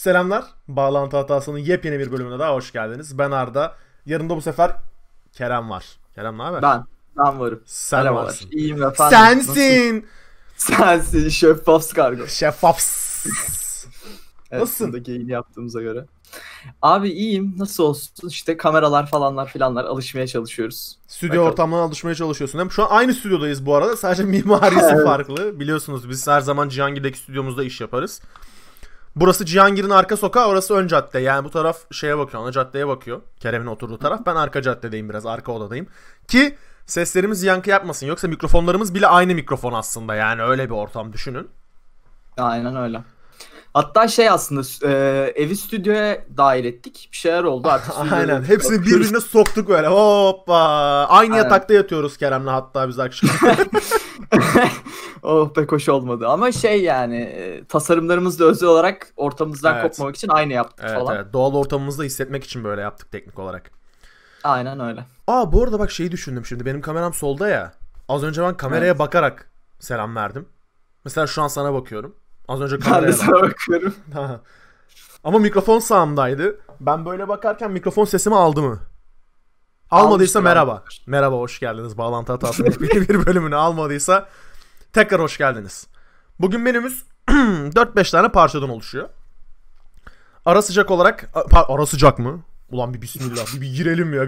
Selamlar, Bağlantı Hatası'nın yepyeni bir bölümüne daha hoş geldiniz. Ben Arda, yanımda bu sefer Kerem var. Kerem ne haber? Ben varım. Sen varsın. İyiyim efendim. Sensin! Sensin, şeffafs kargo. Şeffafs. Evet, nasılsın? Bundaki yayını yaptığımıza göre. Abi iyiyim, nasıl olsun? İşte kameralar falanlar alışmaya çalışıyoruz. Stüdyo bakalım. Ortamına alışmaya çalışıyorsun değil mi? Şu an aynı stüdyodayız bu arada, sadece mimarisi evet. Farklı. Biliyorsunuz biz her zaman Cihangir'deki stüdyomuzda iş yaparız. Burası Cihangir'in arka sokağı, orası ön cadde. Yani bu taraf şeye bakıyor, ana caddeye bakıyor. Kerem'in oturduğu taraf. Ben arka caddedeyim biraz, arka odadayım. Ki seslerimiz yankı yapmasın. Yoksa mikrofonlarımız bile aynı mikrofon aslında. Yani öyle bir ortam düşünün. Aynen öyle. Hatta şey aslında evi stüdyoya dahil ettik. Bir şeyler oldu artık. Aynen. Hepsini birbirine soktuk böyle. Hoppa. Aynı aynen. Yatakta yatıyoruz Kerem'le hatta biz akşam. Oh pek hoş olmadı. Ama şey yani tasarımlarımız da özel olarak ortamımızdan evet. Kopmamak için aynı yaptık evet, falan. Evet. Doğal ortamımızda hissetmek için böyle yaptık teknik olarak. Aynen öyle. Aa bu arada bak şeyi düşündüm şimdi. Benim kameram solda ya. Az önce ben kameraya evet. Bakarak selam verdim. Mesela şu an sana bakıyorum. Az önce kameraya bakıyorum. Ama mikrofon sağımdaydı. Ben böyle bakarken mikrofon sesimi aldı mı? Almadıysa merhaba. Merhaba hoş geldiniz. Bağlantı Hatası'nın bir bölümünü almadıysa tekrar hoş geldiniz. Bugün menümüz 4-5 tane parçadan oluşuyor. Ara sıcak olarak... Ara sıcak mı? Ulan bir bismillah. Bir girelim ya.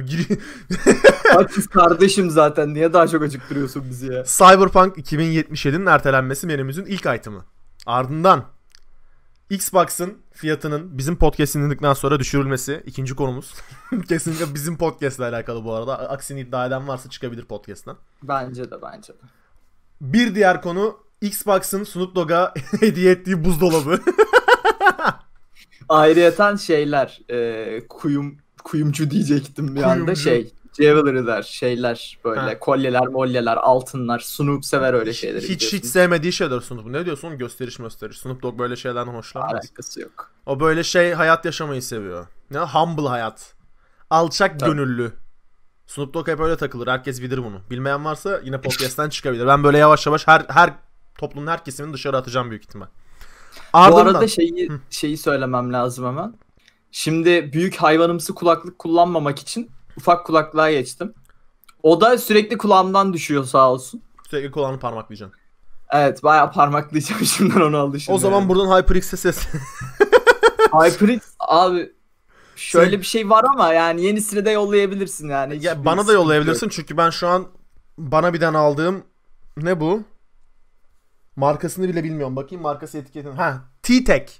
Açız kardeşim zaten. Niye daha çok acıktırıyorsun bizi ya? Cyberpunk 2077'nin ertelenmesi menümüzün ilk item'ı. Ardından Xbox'ın fiyatının bizim podcast'in indikten sonra düşürülmesi ikinci konumuz. Kesinlikle bizim podcast'le alakalı bu arada. Aksini iddia eden varsa çıkabilir podcast'ten. Bence de. Bir diğer konu Xbox'ın Snoop Dogg'a hediye ettiği buzdolabı. Ayrıyeten şeyler kuyumcu diyecektim bir anda şey. Jewelry'ler, şeyler böyle, ha. Kolyeler, molyeler, altınlar, Snoop sever öyle şeyleri. Hiç sevmediği şeyler Snoop. Ne diyorsun oğlum? Gösteriş. Snoop Dogg böyle şeylerden hoşlanmaz. Alakası yok. O böyle şey hayat yaşamayı seviyor. Ne? Humble hayat. Alçak tabii. Gönüllü. Snoop Dogg hep öyle takılır. Herkes bilir bunu. Bilmeyen varsa yine podcast'ten çıkabilir. Ben böyle yavaş yavaş her toplumun her kesimini dışarı atacağım büyük ihtimal. Ardından... Bu arada şeyi söylemem lazım hemen. Şimdi büyük hayvanımsı kulaklık kullanmamak için ufak kulaklığa geçtim. O da sürekli kulağımdan düşüyor sağ olsun. Sürekli kulağını parmaklayacaksın. Evet bayağı parmaklayacağım şimdiden onu alışın. O zaman yani. Buradan HyperX'e ses. HyperX abi şöyle sen... bir şey var ama yani yenisini de yollayabilirsin yani. Ya bana da yollayabilirsin yok. Çünkü ben şu an bana birden aldığım ne bu? Markasını bile bilmiyorum. Bakayım markası etiketini. Ha, T-Tech.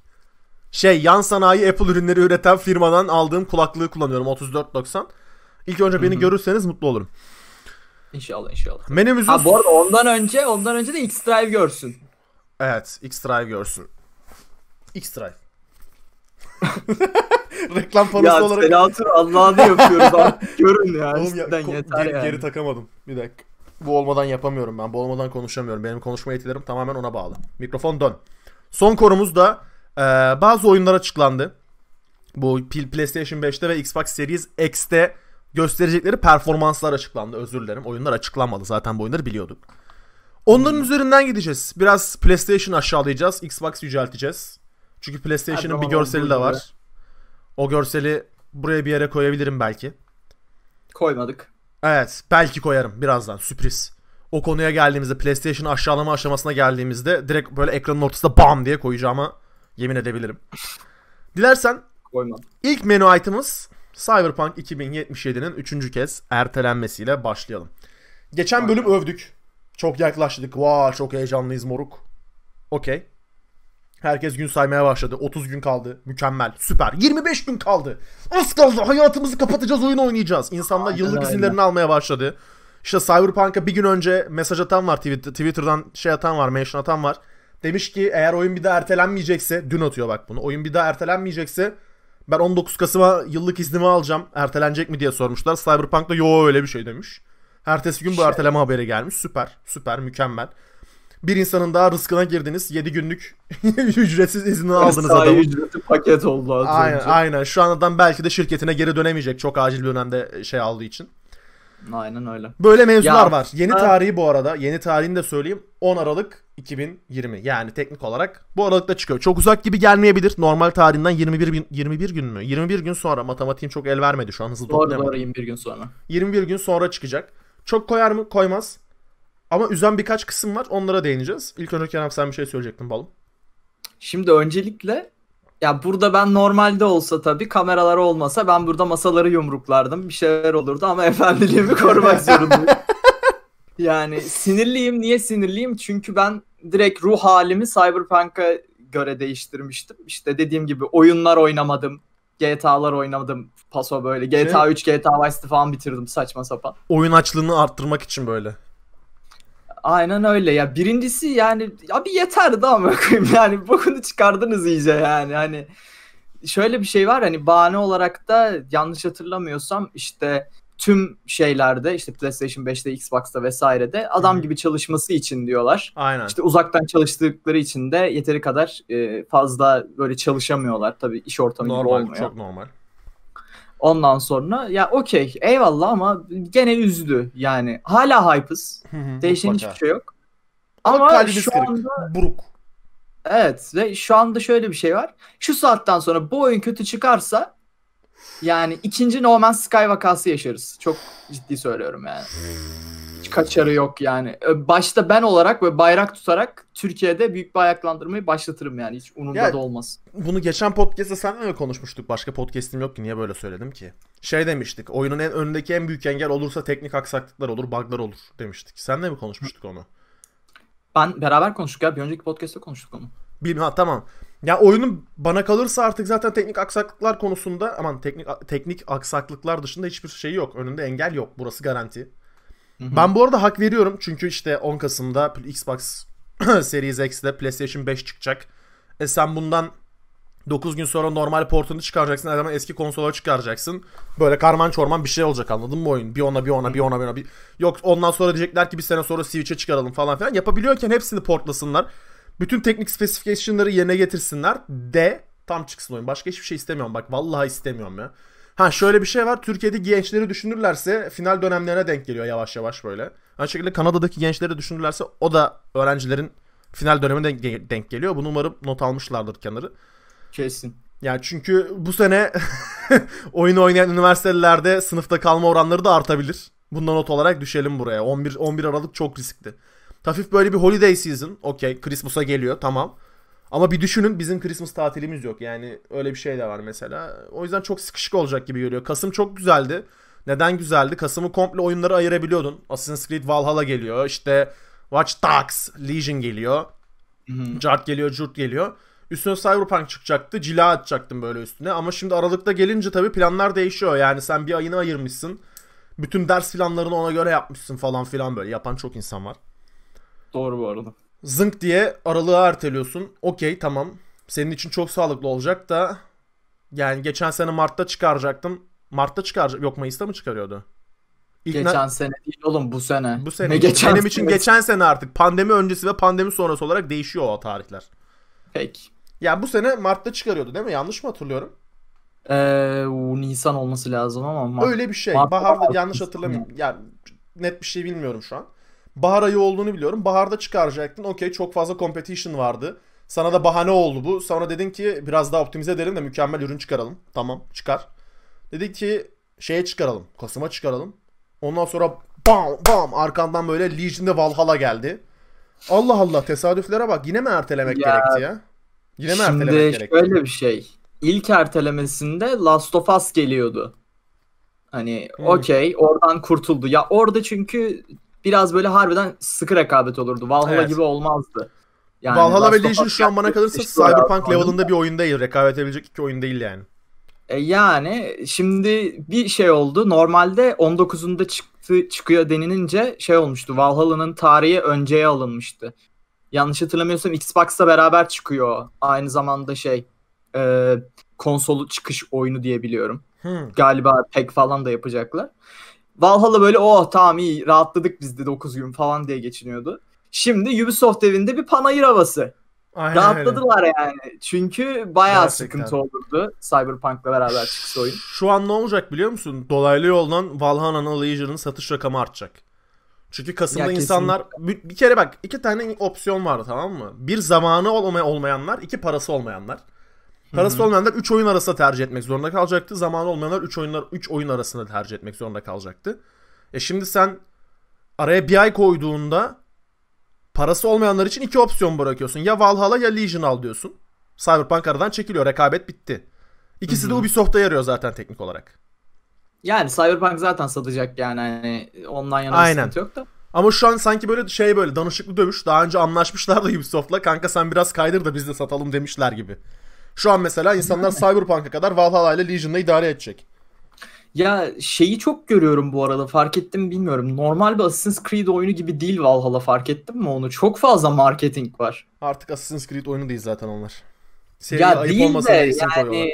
Yan sanayi Apple ürünleri üreten firmadan aldığım kulaklığı kullanıyorum 34.90. İlk önce beni görürseniz mutlu olurum. İnşallah. Menümüzün... Ha bu arada ondan önce de X Drive görsün. Evet, X Drive görsün. X Drive. Reklam panosu ya, olarak... Selahattin Allah'ını yapıyoruz abi. Görün ya. Oğlum ya yeter yani. Geri takamadım. Bir dakika. Bu olmadan yapamıyorum ben. Bu olmadan konuşamıyorum. Benim konuşma yetilerim tamamen ona bağlı. Mikrofon dön. Son konumuz da bazı oyunlar açıklandı. Bu PlayStation 5'te ve Xbox Series X'te gösterecekleri performanslar açıklandı. Özür dilerim. Oyunlar açıklanmadı. Zaten bu oyunları biliyorduk. Onların üzerinden gideceğiz. Biraz PlayStation aşağılayacağız. Xbox yücelteceğiz. Çünkü PlayStation'ın bir görseli de var. O görseli buraya bir yere koyabilirim belki. Koymadık. Evet. Belki koyarım. Birazdan. Sürpriz. O konuya geldiğimizde PlayStation aşağılama aşamasına geldiğimizde direkt böyle ekranın ortasında bam diye koyacağıma yemin edebilirim. Dilersen koymadım. İlk menü item'ımız Cyberpunk 2077'nin 3. kez ertelenmesiyle başlayalım. Geçen bölüm övdük. Çok yaklaştık. Vaa çok heyecanlıyız moruk. Okey. Herkes gün saymaya başladı. 30 gün kaldı. Mükemmel. Süper. 25 gün kaldı. Az kaldı. Hayatımızı kapatacağız. Oyun oynayacağız. İnsanlar aynen, yıllık izinlerini almaya başladı. İşte Cyberpunk'a bir gün önce mesaj atan var. Twitter'dan şey atan var. Mention atan var. Demiş ki eğer oyun bir daha ertelenmeyecekse. Dün atıyor bak bunu. Oyun bir daha ertelenmeyecekse. Ben 19 Kasım'a yıllık iznimi alacağım. Ertelenecek mi diye sormuşlar. Cyberpunk'ta yo öyle bir şey demiş. Ertesi gün bu erteleme haberi gelmiş. Süper, mükemmel. Bir insanın daha rızkına girdiniz. 7 günlük ücretsiz izni aldınız adamın. Ücreti paket oldu az önce. Aynen. Şu an adam belki de şirketine geri dönemeyecek. Çok acil bir dönemde aldığı için. Aynen öyle. Böyle mevzular ya, var. Yeni tarihi bu arada. Yeni tarihini de söyleyeyim. 10 Aralık 2020. Yani teknik olarak bu aralıkta çıkıyor. Çok uzak gibi gelmeyebilir. Normal tarihinden 21 gün mü? 21 gün sonra. Matematiğim çok el vermedi şu an. Hızlı toplayamadım. Doğru 21 gün sonra. 21 gün sonra çıkacak. Çok koyar mı? Koymaz. Ama üzen birkaç kısım var. Onlara değineceğiz. İlk önce Kenan sen bir şey söyleyecektin balım. Şimdi öncelikle ya burada ben normalde olsa tabii kameralar olmasa ben burada masaları yumruklardım. Bir şeyler olurdu ama efendiliğimi korumak zorundayım. Yani sinirliyim. Niye sinirliyim? Çünkü ben direkt ruh halimi Cyberpunk'a göre değiştirmiştim. İşte dediğim gibi oyunlar oynamadım. GTA'lar oynamadım. Paso böyle. GTA 3, GTA Vice City falan bitirdim saçma sapan. Oyun açlığını arttırmak için böyle. Aynen öyle ya. Birincisi yani abi yeterdi ama yani bokunu çıkardınız iyice yani. Hani şöyle bir şey var hani bahane olarak da yanlış hatırlamıyorsam işte tüm şeylerde işte PlayStation 5'te, Xbox'ta vesairede adam gibi çalışması için diyorlar. Aynen. İşte uzaktan çalıştıkları için de yeteri kadar fazla böyle çalışamıyorlar. Tabii iş ortamı normal, gibi olmuyor. Çok normal. Ondan sonra ya okey eyvallah ama gene üzdü yani. Hala hype'ız. Değişen hiçbir şey yok. Ama şu anda... Buruk. Evet ve şu anda şöyle bir şey var. Şu saatten sonra bu oyun kötü çıkarsa yani ikinci No Man's Sky vakası yaşarız. Çok ciddi söylüyorum yani. Hiç kaçarı yok yani. Başta ben olarak ve bayrak tutarak Türkiye'de büyük bir ayaklandırmayı başlatırım yani. Hiç umurumda da olmaz. Bunu geçen podcast'ta seninle mi konuşmuştuk? Başka podcast'im yok ki. Niye böyle söyledim ki? Şey demiştik. Oyunun en önündeki en büyük engel olursa teknik aksaklıklar olur, bug'lar olur demiştik. Seninle mi konuşmuştuk onu? Ben beraber konuştuk ya. Bir önceki podcast'ta konuştuk onu. Ha tamam. Ya oyunun bana kalırsa artık zaten teknik aksaklıklar konusunda aman teknik aksaklıklar dışında hiçbir şey yok. Önünde engel yok. Burası garanti. Hı-hı. Ben bu arada hak veriyorum. Çünkü işte 10 Kasım'da Xbox Series X'de PlayStation 5 çıkacak. Sen bundan 9 gün sonra normal portunu çıkaracaksın. Her zaman eski konsola çıkaracaksın. Böyle karman çorman bir şey olacak anladın mı oyun? Bir ona. Bir... Yok ondan sonra diyecekler ki bir sene sonra Switch'e çıkaralım falan filan. Yapabiliyorken hepsini portlasınlar. Bütün teknik specification'ları yerine getirsinler de tam çıksın oyun. Başka hiçbir şey istemiyorum. Bak vallahi istemiyorum ya. Ha şöyle bir şey var. Türkiye'de gençleri düşünürlerse final dönemlerine denk geliyor yavaş yavaş böyle. Aynı şekilde Kanada'daki gençleri düşünürlerse o da öğrencilerin final dönemine denk geliyor. Bunu umarım not almışlardır kenarı. Kesin. Yani çünkü bu sene oyunu oynayan üniversitelerde sınıfta kalma oranları da artabilir. Bundan not olarak düşelim buraya. 11 Aralık çok riskli. Hafif böyle bir holiday season. Okey. Christmas'a geliyor. Tamam. Ama bir düşünün bizim Christmas tatilimiz yok. Yani öyle bir şey de var mesela. O yüzden çok sıkışık olacak gibi görüyor. Kasım çok güzeldi. Neden güzeldi? Kasım'ı komple oyunlara ayırabiliyordun. Assassin's Creed Valhalla geliyor. İşte Watch Dogs Legion geliyor. Cart geliyor, Jurt geliyor. Üstüne Cyberpunk çıkacaktı. Cila atacaktım böyle üstüne. Ama şimdi Aralık'ta gelince tabii planlar değişiyor. Yani sen bir ayını ayırmışsın. Bütün ders planlarını ona göre yapmışsın falan filan böyle. Yapan çok insan var. Doğru bu arada. Zınk diye aralığı erteliyorsun. Okey tamam. Senin için çok sağlıklı olacak da yani geçen sene Mart'ta çıkaracaktım. Yok Mayıs'ta mı çıkarıyordu? Geçen sene değil oğlum bu sene. Bu sene. Benim için geçen sene artık. Pandemi öncesi ve pandemi sonrası olarak değişiyor o tarihler. Peki. Ya bu sene Mart'ta çıkarıyordu değil mi? Yanlış mı hatırlıyorum? Nisan olması lazım ama. Öyle bir şey. Baharda yanlış hatırlamıyorum. Yani net bir şey bilmiyorum şu an. Bahar ayı olduğunu biliyorum. Baharda çıkaracaktın. Okey çok fazla competition vardı. Sana da bahane oldu bu. Sonra dedin ki biraz daha optimize edelim de mükemmel ürün çıkaralım. Tamam çıkar. Dedi ki şeye çıkaralım. Kasım'a çıkaralım. Ondan sonra bam bam arkandan böyle Legion'de Valhalla geldi. Allah Allah tesadüflere bak. Yine mi ertelemek gerekti ya? Yine mi ertelemek gerekti? Şimdi şöyle bir şey. İlk ertelemesinde Last of Us geliyordu. Hani okey oradan kurtuldu. Ya orada çünkü... Biraz böyle harbiden sıkı rekabet olurdu. Valhalla gibi olmazdı. Yani Valhalla ve Legion şu an bana kalırsa işte Cyberpunk level'ında bir oyun değil. Rekabet edebilecek iki oyun değil yani. Yani şimdi bir şey oldu. Normalde 19'unda çıkıyor denilince şey olmuştu. Valhalla'nın tarihi önceye alınmıştı. Yanlış hatırlamıyorsam Xbox'la beraber çıkıyor. Aynı zamanda konsolu çıkış oyunu diye biliyorum. Galiba pek falan da yapacaklar. Valhalla böyle tamam iyi rahatladık biz de 9 gün falan diye geçiniyordu. Şimdi Ubisoft evinde bir panayır havası. Aynen. Rahatladılar yani. Çünkü bayağı gerçekten sıkıntı olurdu Cyberpunk'la beraber çıksa oyun. Şu an ne olacak biliyor musun? Dolaylı yoldan Valhalla Legion'ın satış rakamı artacak. Çünkü Kasım'da ya insanlar bir kere bak iki tane opsiyon vardı, tamam mı? Bir zamanı olmayanlar, iki parası olmayanlar. Parası olmayanlar 3 oyun arasında tercih etmek zorunda kalacaktı. Zamanı olmayanlar 3 oyun arasında tercih etmek zorunda kalacaktı. E şimdi sen araya bir ay koyduğunda parası olmayanlar için iki opsiyon bırakıyorsun. Ya Valhalla ya Legion al diyorsun. Cyberpunk aradan çekiliyor. Rekabet bitti. İkisi de Ubisoft'a yarıyor zaten teknik olarak. Yani Cyberpunk zaten satacak yani. Hani ondan yana aynen bir sıkıntı yok da. Ama şu an sanki böyle şey, böyle danışıklı dövüş. Daha önce anlaşmışlar da Ubisoft'la. Kanka sen biraz kaydır da biz de satalım demişler gibi. Şu an mesela insanlar yani Cyberpunk'a kadar Valhalla ile Legion'la idare edecek. Ya şeyi çok görüyorum bu arada, fark ettim bilmiyorum. Normal bir Assassin's Creed oyunu gibi değil Valhalla, fark ettin mi onu? Çok fazla marketing var. Artık Assassin's Creed oyunu değil zaten onlar. Seriye ya ayıp değil de yani koyuyorlar.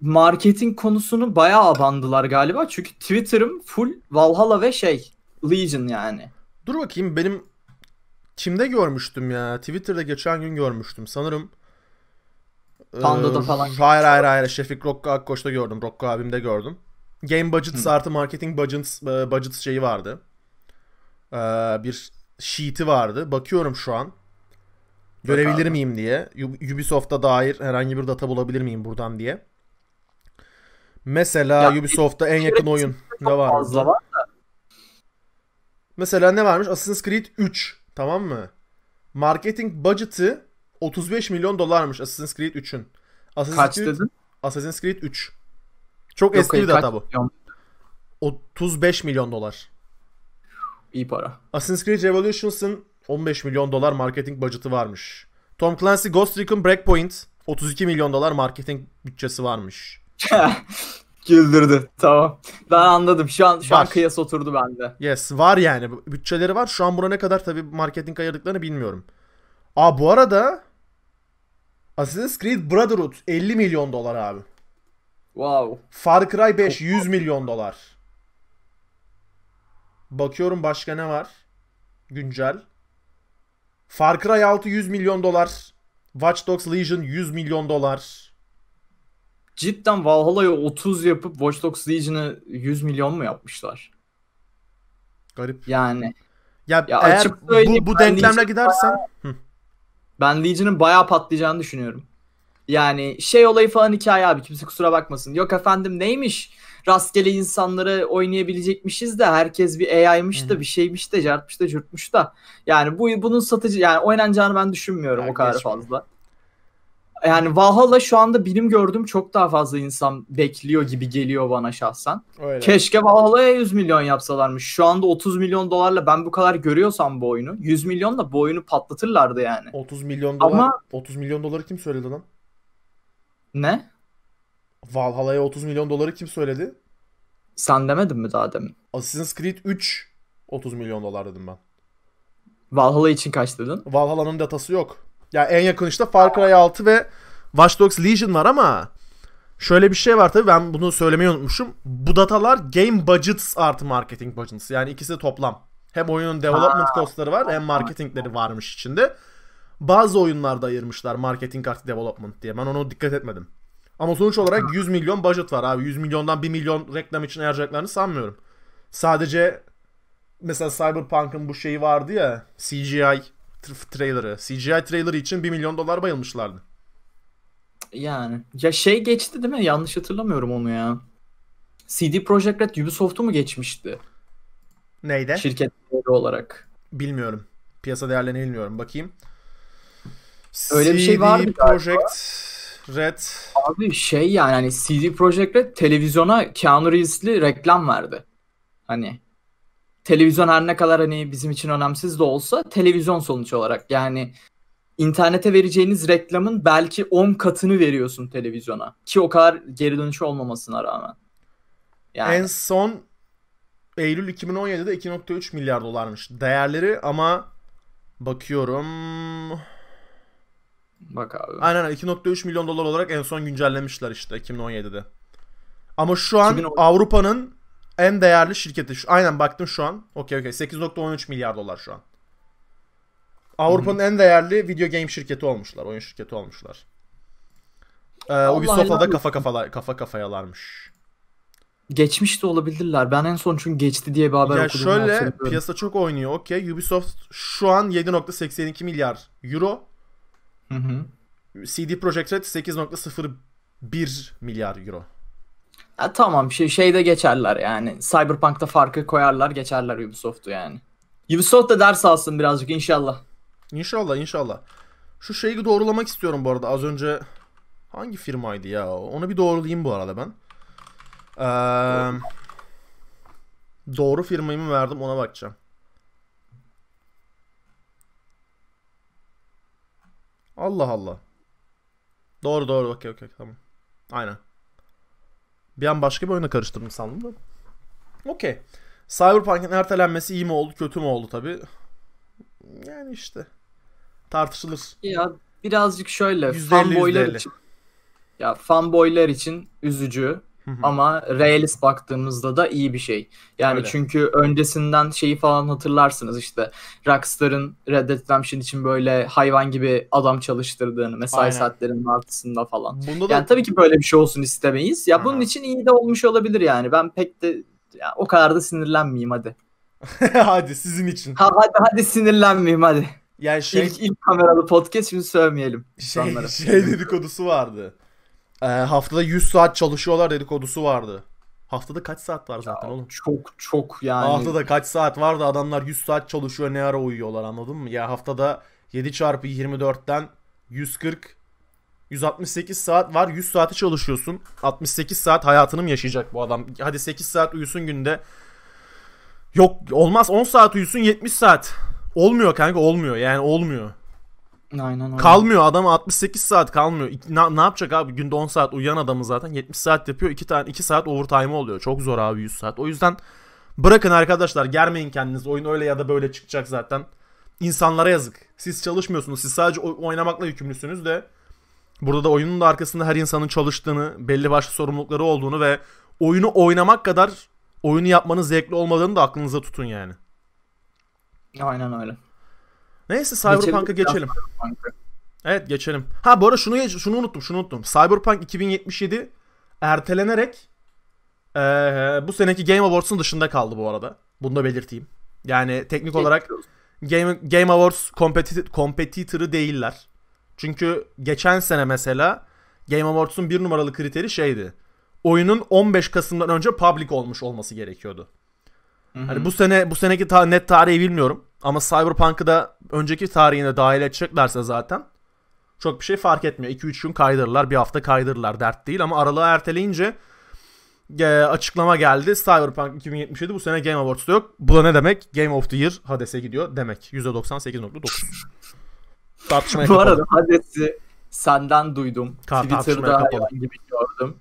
Marketing konusunu bayağı abandılar galiba. Çünkü Twitter'ım full Valhalla ve Legion yani. Dur bakayım, benim kimde görmüştüm ya? Twitter'da geçen gün görmüştüm sanırım. Panda'da falan. Hayır. Şefik Rocko Akkoç'ta gördüm. Rocko abimde gördüm. Game Budgets artı Marketing Budgets şeyi vardı. Bir sheet'i vardı. Bakıyorum şu an. Görebilir miyim diye. Ubisoft'a dair herhangi bir data bulabilir miyim buradan diye. Mesela ya, Ubisoft'ta en yakın oyun ne var? Fazla var da. Mesela ne varmış? Assassin's Creed 3. Tamam mı? Marketing Budget'ı $35 milyon Assassin's Creed 3'ün. Kaç dedin? Assassin's Creed 3. Çok eski bir data bu. $35 milyon. İyi para. Assassin's Creed Revolutions'ın $15 milyon marketing budget'ı varmış. Tom Clancy Ghost Recon Breakpoint $32 milyon marketing bütçesi varmış. Güldürdü. Tamam. Ben anladım. Şu an kıyas oturdu bende. Yes, var yani. Bütçeleri var. Şu an buna ne kadar tabii marketing ayırdıklarını bilmiyorum. Aa, bu arada Assassin's Creed Brotherhood $50 milyon abi. Wow. Far Cry 5 $100 milyon. Bakıyorum başka ne var? Güncel. Far Cry 6 $100 milyon. Watch Dogs Legion $100 milyon. Cidden Valhalla'ya 30 yapıp Watch Dogs Legion'ı $100 milyon mu yapmışlar? Garip. Yani. Ya eğer bu denklemle gidersen. Ben Legion'ın bayağı patlayacağını düşünüyorum. Yani olayı falan hikaye abi, kimse kusura bakmasın. Yok efendim neymiş? Rastgele insanları oynayabilecekmişiz de herkes bir AI'mış da bir şeymiş de cartmış da cürtmüş da. Yani bunun satıcı yani oynanacağını ben düşünmüyorum herkes o kadar fazla. Yani Valhalla şu anda benim gördüğüm çok daha fazla insan bekliyor gibi geliyor bana şahsen. Öyle. Keşke Valhalla'ya $100 milyon yapsalarmış. Şu anda $30 milyon ben bu kadar görüyorsam bu oyunu. $100 milyonla bu oyunu patlatırlardı yani. $30 milyon kim söyledi lan? Ne? Valhalla'ya $30 milyon kim söyledi? Sen demedin mi daha demin? Assassin's Creed 3 $30 milyon dedim ben. Valhalla için kaç dedin? Valhalla'nın datası yok. Ya en yakın işte Far Cry 6 ve Watch Dogs Legion var ama şöyle bir şey var tabii, ben bunu söylemeyi unutmuşum. Bu datalar Game Budgets artı Marketing Budgets. Yani ikisi de toplam. Hem oyunun development cost'ları var hem marketingleri varmış içinde. Bazı oyunlarda ayırmışlar marketing artı development diye. Ben ona dikkat etmedim. Ama sonuç olarak $100 milyon budget var abi. $100 milyondan $1 milyon reklam için ayıracaklarını sanmıyorum. Sadece mesela Cyberpunk'ın bu şeyi vardı ya, CGI trailer'ı. CGI trailer'ı için $1 milyon bayılmışlardı. Yani. Ya geçti değil mi? Yanlış hatırlamıyorum onu ya. CD Projekt Red Ubisoft'u mu geçmişti? Neydi? Şirket olarak. Bilmiyorum. Piyasa değerlerini bilmiyorum. Bakayım. Öyle bir şey var mı? CD Projekt Red. Abi yani hani CD Projekt Red televizyona Keanu Reeves'li reklam verdi. Hani televizyon her ne kadar hani bizim için önemsiz de olsa televizyon sonuç olarak. Yani internete vereceğiniz reklamın belki 10 katını veriyorsun televizyona. Ki o kadar geri dönüşü olmamasına rağmen. Yani. En son Eylül 2017'de $2.3 milyarmış değerleri ama bakıyorum. Bak abi. Aynen $2.3 milyon olarak en son güncellemişler işte 2017'de. Ama şu an Avrupa'nın en değerli şirketi. Aynen baktım şu an. Okey. $8.13 milyar şu an. Avrupa'nın en değerli video game şirketi olmuşlar. Oyun şirketi olmuşlar. Ubisoft'la da kafa kafayalarmış. Geçmiş de olabilirler. Ben en son çünkü geçti diye bir haber okudum. Şöyle piyasa çok oynuyor. Okey. Ubisoft şu an 7.82 milyar euro. CD Projekt Red 8.01 milyar euro. Ya tamam, şeyde geçerler yani. Cyberpunk'ta farkı koyarlar, geçerler Ubisoft'u yani. Ubisoft da ders alsın birazcık inşallah. İnşallah, inşallah. Şu şeyi doğrulamak istiyorum bu arada. Az önce hangi firmaydı ya? Onu bir doğrulayayım bu arada ben. Doğru firmayı mı verdim, ona bakacağım. Allah Allah. Doğru. Okey, tamam. Aynen. Bir an başka bir oyuna karıştırdım sandım da. Okey. Cyberpunk'ın ertelenmesi iyi mi oldu, kötü mü oldu tabii. Yani işte. Tartışılır. Ya birazcık şöyle. Fanboylar için. Ya fanboylar için üzücü. Ama realist baktığımızda da iyi bir şey. Yani öyle. Çünkü öncesinden şeyi falan hatırlarsınız işte. Rockstar'ın Red Dead Redemption için böyle hayvan gibi adam çalıştırdığını, mesai saatlerinin artısında falan. Bunda da... Yani tabii ki böyle bir şey olsun istemeyiz. Ya bunun için iyi de olmuş olabilir yani. Ben pek de ya, o kadar da sinirlenmeyeyim hadi. Hadi sizin için. Hadi sinirlenmeyeyim hadi. Yani şey... İlk kameralı podcast, şimdi sövmeyelim. Şey dedikodusu vardı. Haftada 100 saat çalışıyorlar dedikodusu vardı. Haftada kaç saat var zaten ya, oğlum? Çok yani. Haftada kaç saat vardı, adamlar 100 saat çalışıyor, ne ara uyuyorlar, anladın mı? Ya haftada 7x24'ten 140, 168 saat var. 100 saati çalışıyorsun. 68 saat hayatını mı yaşayacak bu adam? Hadi 8 saat uyusun günde. Yok olmaz, 10 saat uyusun, 70 saat. Olmuyor kanka, olmuyor yani, olmuyor. Aynen. Kalmıyor adama, 68 saat kalmıyor. Ne yapacak abi, günde 10 saat uyuyan adamı zaten 70 saat yapıyor, 2 saat overtime oluyor. Çok zor abi 100 saat. O yüzden bırakın arkadaşlar, germeyin kendinizi. Oyun öyle ya da böyle çıkacak zaten. İnsanlara yazık. Siz çalışmıyorsunuz, siz sadece oynamakla yükümlüsünüz de. Burada da oyunun da arkasında her insanın çalıştığını, belli başlı sorumlulukları olduğunu ve oyunu oynamak kadar oyunu yapmanın zevkli olmadığını da aklınıza tutun yani. Aynen öyle. Neyse, Cyberpunk'a geçelim. Evet, geçelim. Ha bu arada şunu unuttum. Cyberpunk 2077 ertelenerek bu seneki Game Awards'un dışında kaldı bu arada. Bunu da belirteyim. Yani teknik olarak Game Awards competitor'ı değiller. Çünkü geçen sene mesela Game Awards'un 1 numaralı kriteri şeydi. Oyunun 15 Kasım'dan önce public olmuş olması gerekiyordu. Hani bu seneki net tarihi bilmiyorum. Ama Cyberpunk'ı da önceki tarihine dahil edeceklerse zaten çok bir şey fark etmiyor. 2-3 gün kaydırırlar, bir hafta kaydırırlar, dert değil. Ama aralığı erteleyince açıklama geldi. Cyberpunk 2077 bu sene Game Awards'da yok. Bu da ne demek? Game of the Year Hades'e gidiyor demek. %98.9. Tartışmaya kapalı. Bu arada Hades'i senden duydum. Twitter'da gibi gördüm.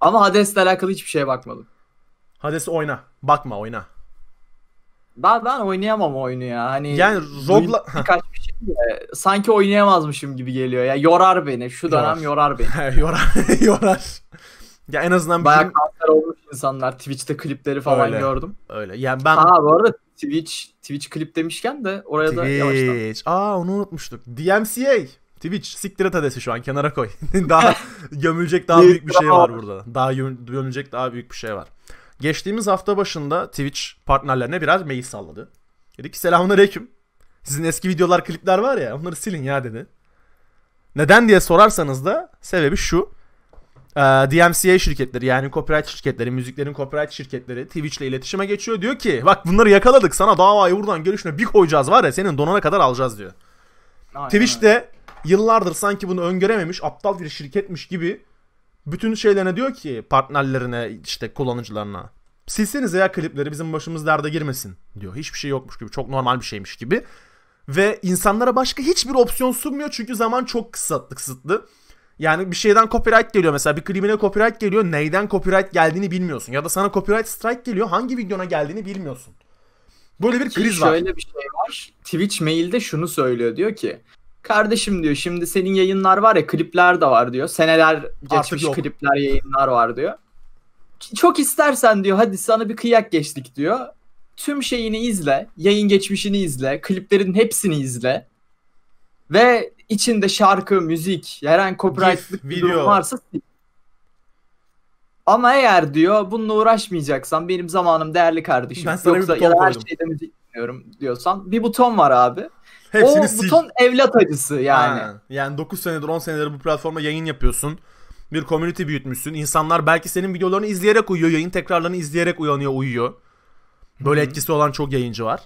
Ama Hades'le alakalı hiçbir şeye bakmadım. Hades'i oyna. Bakma, oyna. Ben oynayamam oyunu ya. Hani yani Rogla... Birkaç bir şey de, sanki oynayamazmışım gibi geliyor. Ya yorar beni. Şu dönem yorar beni. yorar. Ya en azından bayağı bizim... kanser olmuş insanlar. Twitch'te klipleri falan öyle, gördüm. Öyle. Yani ben bu arada Twitch klip demişken de oraya Twitch da yavaştan. Onu unutmuştuk. DMCA. Twitch siktir et adresi şu an, kenara koy. Daha gömülecek daha büyük bir şey var burada. Daha gömülecek daha büyük bir şey var. Geçtiğimiz hafta başında Twitch partnerlerine birer mail salladı. Dedi ki selamünaleyküm. Sizin eski videolar, klipler var ya, onları silin ya dedi. Neden diye sorarsanız da sebebi şu. DMCA şirketleri, yani copyright şirketleri, müziklerin copyright şirketleri Twitch'le iletişime geçiyor. Diyor ki bak bunları yakaladık, sana davayı buradan görüşüne bir koyacağız var ya, senin donana kadar alacağız diyor. Aynen. Twitch de yıllardır sanki bunu öngörememiş, aptal bir şirketmiş gibi bütün şeylerine diyor ki partnerlerine, işte kullanıcılarına, silsenize ya klipleri, bizim başımız derde girmesin diyor. Hiçbir şey yokmuş gibi, çok normal bir şeymiş gibi. Ve insanlara başka hiçbir opsiyon sunmuyor çünkü zaman çok kısıtlı. Yani bir şeyden copyright geliyor mesela, bir klibine copyright geliyor, neyden copyright geldiğini bilmiyorsun. Ya da sana copyright strike geliyor, hangi videona geldiğini bilmiyorsun. Böyle bir kriz var. Şöyle bir şey var, Twitch mailde şunu söylüyor, diyor ki kardeşim diyor, şimdi senin yayınlar var ya, klipler de var diyor. Seneler geçmiş klipler, yayınlar var diyor. Çok istersen diyor, hadi sana bir kıyak geçtik diyor. Tüm şeyini izle, yayın geçmişini izle, kliplerin hepsini izle. Ve içinde şarkı, müzik, herhangi copyright'lık bir durum varsa sil. Ama eğer diyor bununla uğraşmayacaksan benim zamanım değerli kardeşim. Ben sana yoksa ya her şeyde müzik dinliyorum diyorsan bir buton var abi. Hepsini o buton evlat acısı yani. Ha, yani 9 senedir 10 senedir bu platforma yayın yapıyorsun. Bir community büyütmüşsün. İnsanlar belki senin videolarını izleyerek uyuyor. Yayın tekrarlarını izleyerek uyanıyor, uyuyor. Böyle etkisi olan çok yayıncı var.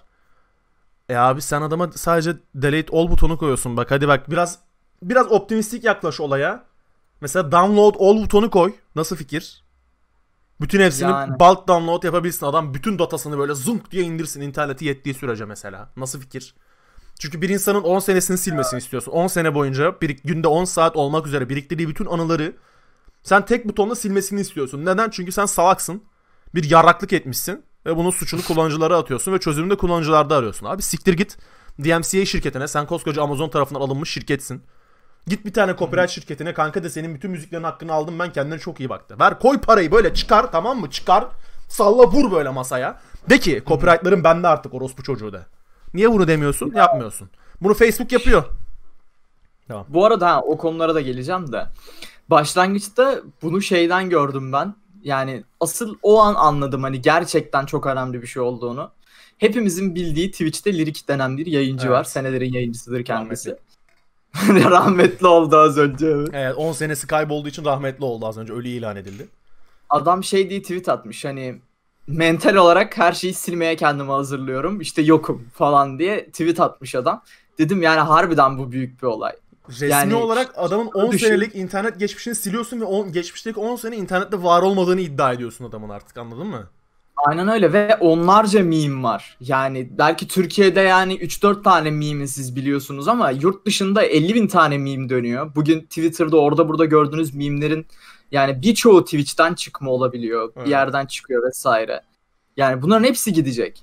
E abi sen adama sadece delete all butonu koyuyorsun. Bak hadi bak biraz optimistik yaklaş olaya. Mesela download all butonu koy. Nasıl fikir? Bütün hepsini yani bulk download yapabilsin. Adam bütün datasını böyle zunk diye indirsin. İnterneti yettiği sürece mesela. Nasıl fikir? Çünkü bir insanın 10 senesini silmesini istiyorsun. 10 sene boyunca günde 10 saat olmak üzere biriktirdiği bütün anıları sen tek butonla silmesini istiyorsun. Neden? Çünkü sen salaksın. Bir yarraklık etmişsin. Ve bunun suçunu kullanıcılara atıyorsun. Ve çözümünü de kullanıcılarda arıyorsun. Abi siktir git DMCA şirketine. Sen koskoca Amazon tarafından alınmış şirketsin. Git bir tane copyright şirketine. Kanka de senin bütün müziklerin hakkını aldım ben. Kendine çok iyi baktı. Ver koy parayı böyle çıkar, tamam mı? Çıkar. Salla vur böyle masaya. De ki copyrightların bende artık, orospu çocuğu de. Niye bunu demiyorsun? Yapmıyorsun. Bunu Facebook yapıyor. Tamam. Bu arada o konulara da geleceğim de. Başlangıçta bunu şeyden gördüm ben. Yani asıl o an anladım hani gerçekten çok önemli bir şey olduğunu. Hepimizin bildiği Twitch'te Lyrik denen bir yayıncı var. Senelerin yayıncısıdır kendisi. Rahmetli, rahmetli oldu az önce. Evet, 10 senesi kaybolduğu için rahmetli oldu az önce. Ölü ilan edildi. Adam şey diye tweet atmış hani... Mental olarak her şeyi silmeye kendimi hazırlıyorum. İşte yokum falan diye tweet atmış adam. Dedim yani harbiden bu büyük bir olay. Resmi yani, olarak adamın 10 senelik internet geçmişini siliyorsun ve geçmişteki 10 sene internette var olmadığını iddia ediyorsun adamın artık, anladın mı? Aynen öyle ve onlarca meme var. Yani belki Türkiye'de yani 3-4 tane meme'i siz biliyorsunuz ama yurt dışında 50.000 tane meme dönüyor. Bugün Twitter'da orada burada gördüğünüz memelerin yani birçoğu Twitch'ten çıkma olabiliyor. Evet. Bir yerden çıkıyor vesaire. Yani bunların hepsi gidecek.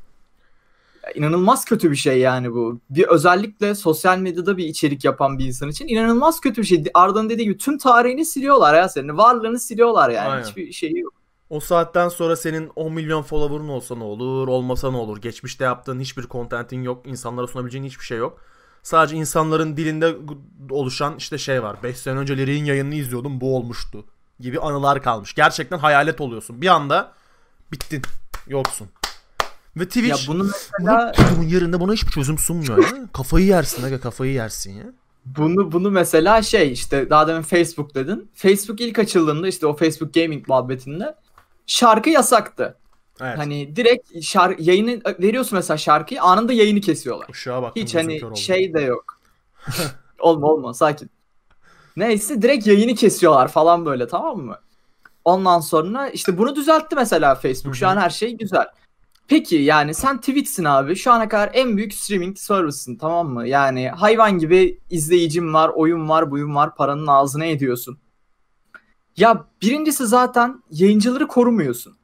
Ya inanılmaz kötü bir şey yani bu. Bir özellikle sosyal medyada bir içerik yapan bir insan için inanılmaz kötü bir şey. Arda'nın dediği gibi tüm tarihini siliyorlar ya senin. Varlığını siliyorlar yani. Aynen. Hiçbir şeyi yok. O saatten sonra senin 10 milyon follower'ın olsa ne olur, olmasa ne olur? Geçmişte yaptığın hiçbir contentin yok. İnsanlara sunabileceğin hiçbir şey yok. Sadece insanların dilinde oluşan işte şey var. 5 sene önce Lirik'in yayınını izliyordum, bu olmuştu gibi anılar kalmış. Gerçekten hayalet oluyorsun. Bir anda bittin. Yoksun. Ve Twitch ya bunu mesela... bunun yerinde buna hiçbir çözüm sunmuyor ya. Kafayı yersin aga, kafayı yersin ya. Bunu mesela şey işte daha demin Facebook dedin. Facebook ilk açıldığında işte o Facebook Gaming muhabbetinde şarkı yasaktı. Evet. Hani direkt yayını veriyorsun mesela şarkıyı, anında yayını kesiyorlar. Baktım, hiç hani şey de yok. olma sakin. Neyse direkt yayını kesiyorlar falan böyle, tamam mı? Ondan sonra işte bunu düzeltti mesela Facebook. Şu an her şey güzel. Peki yani sen Twitch'sin abi. Şu ana kadar en büyük streaming service'sin, tamam mı? Yani hayvan gibi izleyicim var, oyun var, buyun var. Paranın ağzına ediyorsun. Ya birincisi zaten yayıncıları korumuyorsun.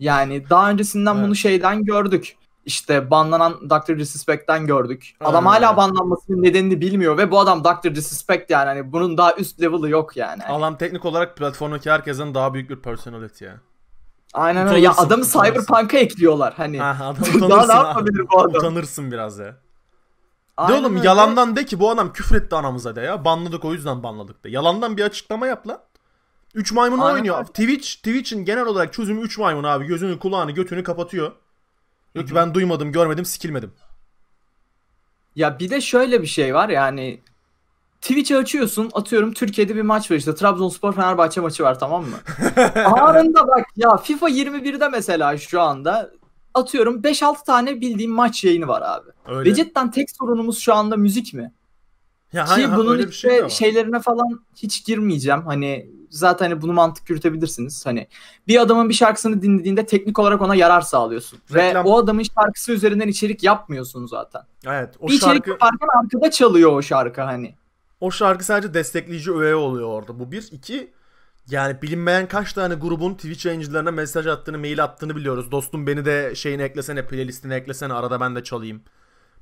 Yani daha öncesinden bunu şeyden gördük. İşte banlanan Dr. Disrespect'ten gördük. Adam hala banlanmasının nedenini bilmiyor ve bu adam Dr. Disrespect yani hani bunun daha üst level'ı yok yani. Adam teknik olarak platformdaki herkesten daha büyük bir personality ya. Aynen öyle. Ya adamı Cyberpunk'a ekliyorlar hani. Daha ne yapabilir bu adam? Utanırsın biraz ya. De oğlum öyle. Yalandan de ki bu adam küfretti anamıza de ya. Banladık o yüzden banladık de. Yalandan bir açıklama yap lan. 3 maymun oynuyor. Twitch'in genel olarak çözümü 3 maymun abi. Gözünü, kulağını, götünü kapatıyor. Yok ki ben duymadım, görmedim, sikilmedim. Ya bir de şöyle bir şey var yani Twitch'i açıyorsun, atıyorum Türkiye'de bir maç var işte Trabzonspor Fenerbahçe maçı var, tamam mı? Anında bak ya FIFA 21'de mesela şu anda atıyorum 5-6 tane bildiğim maç yayını var abi. Öyle. Ve cidden tek sorunumuz şu anda müzik mi? Ya ki bunun işte şey şeylerine falan hiç girmeyeceğim hani. Zaten hani bunu mantık yürütebilirsiniz. Hani bir adamın bir şarkısını dinlediğinde teknik olarak ona yarar sağlıyorsun. Reklam... Ve o adamın şarkısı üzerinden içerik yapmıyorsun zaten. Evet. O bir şarkı... içerik yaparken arkada çalıyor o şarkı hani. O şarkı sadece destekleyici öğe oluyor orada. Bu bir. İki, yani bilinmeyen kaç tane grubun Twitch yayıncılarına mesaj attığını, mail attığını biliyoruz. Dostum beni de şeyine eklesene, playlistine eklesene, arada ben de çalayım.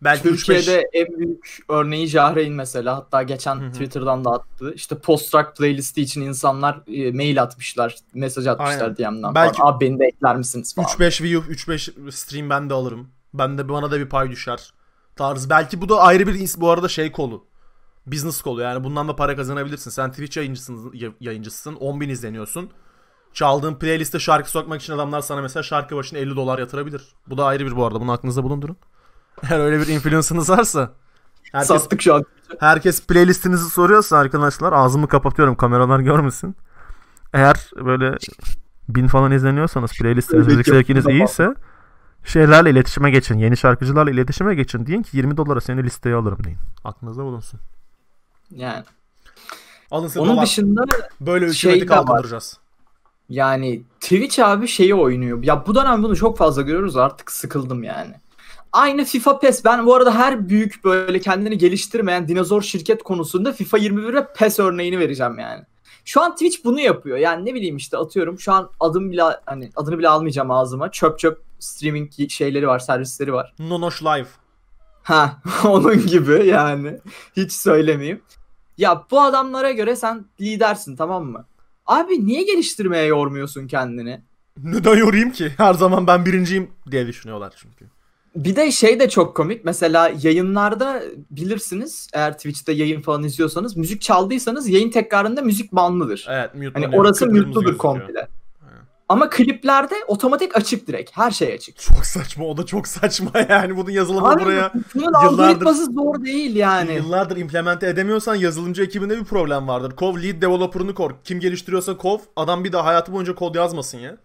Belki Türkiye'de 3-5... en büyük örneği Jahrein mesela, hatta geçen Twitter'dan da attı. İşte post-rock playlisti için insanlar mail atmışlar, mesaj atmışlar DM'den. Belki abi beni de ekler misiniz falan. 3-5 view, 3-5 stream ben de alırım. Bana da bir pay düşer. Tarz. Belki bu da ayrı bir bu arada şey kolu. business kolu. Yani bundan da para kazanabilirsin. Sen Twitch yayıncısın. 10.000 izleniyorsun. Çaldığın playliste şarkı sokmak için adamlar sana mesela şarkı başına $50 yatırabilir. Bu da ayrı bir bu arada. Bunu aklınızda bulundurun. Eğer öyle bir influence'ınız varsa. Herkes, sattık şu an. Herkes playlistinizi soruyorsa arkadaşlar, ağzımı kapatıyorum kameralar görmesin. Eğer böyle 1000 falan izleniyorsanız, playlistiniz, müzik zevkiniz iyiyse şeylerle iletişime geçin. Yeni şarkıcılarla iletişime geçin. Diyin ki $20 seni listeye alırım deyin. Aklınızda bulunsun. Yani. Alınsa onun dolar. Dışında böyle hükümeti kaldıracağız. Yani Twitch abi şeyi oynuyor. Ya bu dönem bunu çok fazla görüyoruz, artık sıkıldım yani. Aynı FIFA PES. Ben bu arada her büyük böyle kendini geliştirmeyen dinozor şirket konusunda FIFA 21'e PES örneğini vereceğim yani. Şu an Twitch bunu yapıyor. Yani ne bileyim işte, atıyorum şu an adım bile, hani adını bile almayacağım ağzıma. Çöp streaming şeyleri var, servisleri var. Nonoş Live. Ha, onun gibi yani. Hiç söylemeyeyim. Ya bu adamlara göre sen lidersin, tamam mı? Abi niye geliştirmeye yormuyorsun kendini? Neden yorayım ki? Her zaman ben birinciyim diye düşünüyorlar çünkü. Bir de şey de çok komik. Mesela yayınlarda bilirsiniz, eğer Twitch'te yayın falan izliyorsanız, müzik çaldıysanız yayın tekrarında müzik banlıdır. Evet, hani orası mute'ludur komple. Evet. Ama kliplerde otomatik açık direkt. Her şey açık. Çok saçma. O da çok saçma yani. Bunun yazılımı abi, buraya algoritması zor değil yani. Yıllardır implemente edemiyorsan yazılımcı ekibinde bir problem vardır. Kov lead developer'ını kor. Kim geliştiriyorsa kov. Adam bir daha hayatı boyunca kod yazmasın ya.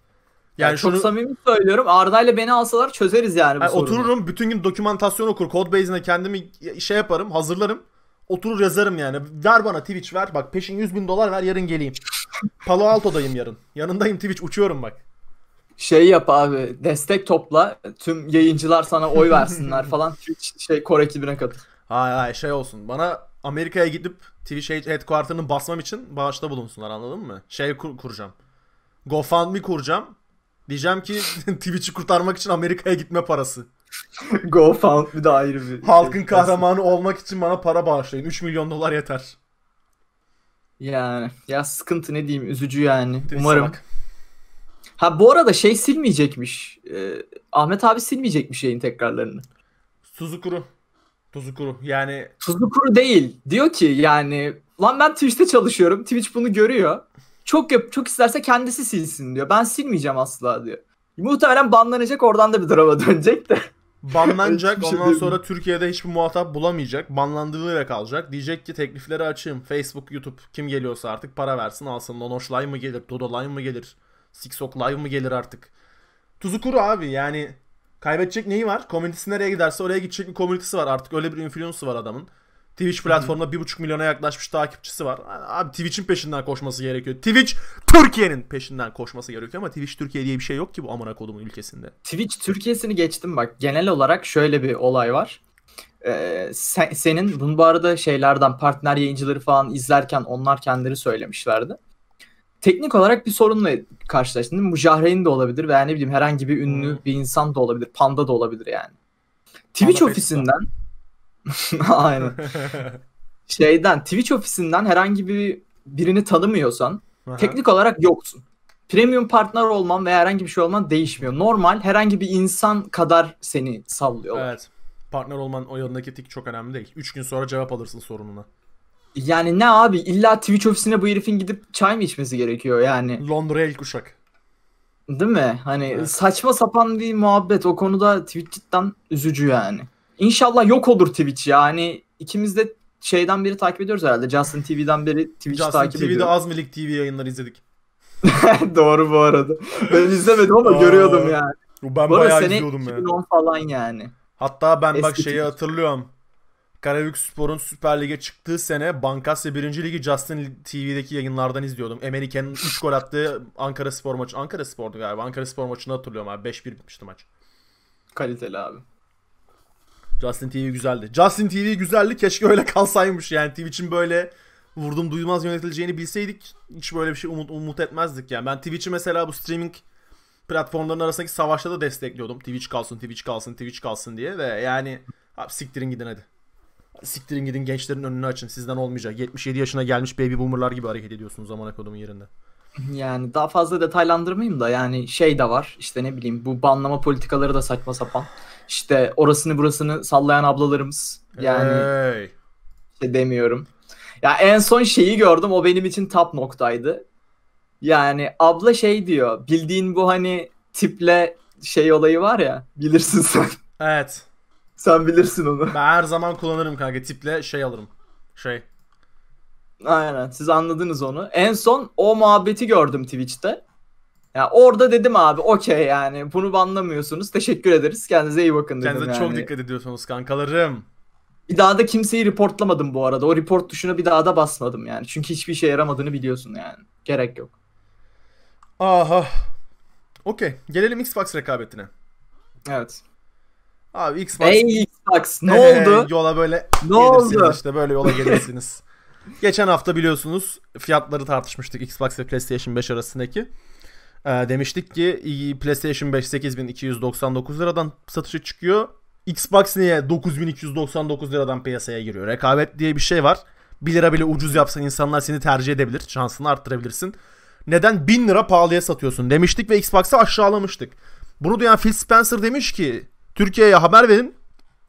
Yani çok şunu... samimi söylüyorum. Arda'yla beni alsalar çözeriz yani bu yani sorunu. Otururum bütün gün dokümantasyon okur. Codebase'ine kendimi şey yaparım, hazırlarım. Oturur yazarım yani. Ver bana Twitch, ver. Bak peşin $100.000 ver, yarın geleyim. Palo Alto'dayım yarın. Yanındayım Twitch, uçuyorum bak. Şey yap abi, destek topla. Tüm yayıncılar sana oy versinler falan. Twitch şey Kore ekibine katıl. Hayır şey olsun. Bana Amerika'ya gidip Twitch headquarter'ını basmam için bağışta bulunsunlar, anladın mı? Şey kuracağım. GoFundMe kuracağım. Diyeceğim ki Twitch'i kurtarmak için Amerika'ya gitme parası. GoFundMe bir de ayrı bir... Halkın şey, kahramanı olmak için bana para bağışlayın. $3 milyon yeter. Yani ya sıkıntı ne diyeyim, üzücü yani. Twitch'e umarım. Bak. Ha bu arada şey silmeyecekmiş. Ahmet abi silmeyecekmiş şeyin tekrarlarını. Tuzu kuru yani. Tuzu kuru değil. Diyor ki yani lan ben Twitch'te çalışıyorum. Twitch bunu görüyor. Çok isterse kendisi silsin diyor. Ben silmeyeceğim asla diyor. Muhtemelen banlanacak, oradan da bir drama dönecek de. Banlanacak, ondan sonra Türkiye'de hiçbir muhatap bulamayacak. Banlandığıyla kalacak. Diyecek ki teklifleri açayım. Facebook, YouTube kim geliyorsa artık para versin alsın. Nonoş Live mı gelir, Dodo Live mı gelir, Sixok Live mı gelir artık. Tuzu kuru abi yani, kaybedecek neyi var? Komünitesi nereye giderse oraya gidecek bir komünitesi var artık. Öyle bir influence'ı var adamın. Twitch platformunda 1,5 milyona yaklaşmış takipçisi var. Abi Twitch'in peşinden koşması gerekiyor. Twitch Türkiye'nin peşinden koşması gerekiyor ama Twitch Türkiye diye bir şey yok ki bu amına kodumun ülkesinde. Twitch Türkiye'sini geçtim bak. Genel olarak şöyle bir olay var. Senin bunu bu arada şeylerden, partner yayıncıları falan izlerken onlar kendileri söylemişlerdi. Teknik olarak bir sorunla karşılaştın. Bu Jahrein de olabilir veya ne bileyim herhangi bir ünlü bir insan da olabilir. Panda da olabilir yani. Twitch Panda ofisinden... Aynen. Twitch ofisinden herhangi birini tanımıyorsan, aha, teknik olarak yoksun. Premium partner olman veya herhangi bir şey olman değişmiyor. Normal herhangi bir insan kadar seni sallıyorlar. Evet. Partner olman o yanındaki tik çok önemli değil. 3 gün sonra cevap alırsın sorununa. Yani ne abi, illa Twitch ofisine bu herifin gidip çay mı içmesi gerekiyor yani? Londra'ya ilk uçak. Değil mi? Hani evet. Saçma sapan bir muhabbet. O konuda Twitch cidden üzücü yani. İnşallah yok olur Twitch yani. İkimiz de şeyden beri takip ediyoruz herhalde. Justin TV'den beri Twitch'i takip ediyoruz. Justin TV'de az milik TV yayınları izledik. Doğru bu arada. Ben izlemedim ama görüyordum yani. Ben bu bayağı izliyordum yani. 2010 falan yani. Hatta ben eski bak şeyi Twitch hatırlıyorum. Karabük Spor'un Süper Lig'e çıktığı sene Bankasya 1. Ligi Justin TV'deki yayınlardan izliyordum. Emenike'nin 3 gol attığı Ankara Spor maçı. Ankara Spor'du galiba. Ankara Spor maçını hatırlıyorum abi. 5-1 bitmişti maç. Kaliteli abi. Justin TV güzeldi. Justin TV güzeldi. Keşke öyle kalsaymış yani. Twitch'in böyle vurdum duymaz yönetileceğini bilseydik hiç böyle bir şey umut etmezdik yani. Ben Twitch'i mesela bu streaming platformlarının arasındaki savaşta da destekliyordum. Twitch kalsın diye ve yani abi siktirin gidin hadi. Siktirin gidin, gençlerin önünü açın. Sizden olmayacak. 77 yaşına gelmiş baby boomer'lar gibi hareket ediyorsunuz amına kodumun yerinde. Yani daha fazla detaylandırmayayım da yani şey de var işte, ne bileyim bu banlama politikaları da saçma sapan. İşte orasını burasını sallayan ablalarımız yani Demiyorum. Ya en son şeyi gördüm, o benim için tap noktaydı. Yani abla şey diyor, bildiğin bu hani tiple şey olayı var ya, bilirsin sen. Evet. Sen bilirsin onu. Ben her zaman kullanırım kanka, tiple şey alırım. Şey. Aynen, siz anladınız onu. En son o muhabbeti gördüm Twitch'te. Ya yani orada dedim abi okey, yani bunu banlamıyorsunuz, teşekkür ederiz, kendinize iyi bakın dedim. Kendinize yani çok dikkat ediyorsunuz kankalarım. Bir daha da kimseyi reportlamadım bu arada. O report tuşuna bir daha da basmadım yani. Çünkü hiçbir işe yaramadığını biliyorsun yani. Gerek yok. Aha. Okey. Gelelim Xbox rekabetine. Evet. Abi Xbox. Ey Xbox ne oldu? Yola böyle gelirsiniz işte. Böyle yola gelirsiniz. Geçen hafta biliyorsunuz fiyatları tartışmıştık Xbox ve PlayStation 5 arasındaki. Demiştik ki PlayStation 5 8.299 liradan satışa çıkıyor. Xbox niye 9299 liradan piyasaya giriyor? Rekabet diye bir şey var. 1 lira bile ucuz yapsan insanlar seni tercih edebilir. Şansını arttırabilirsin. Neden 1000 lira pahalıya satıyorsun demiştik ve Xbox'ı aşağılamıştık. Bunu duyan Phil Spencer demiş ki Türkiye'ye haber verin.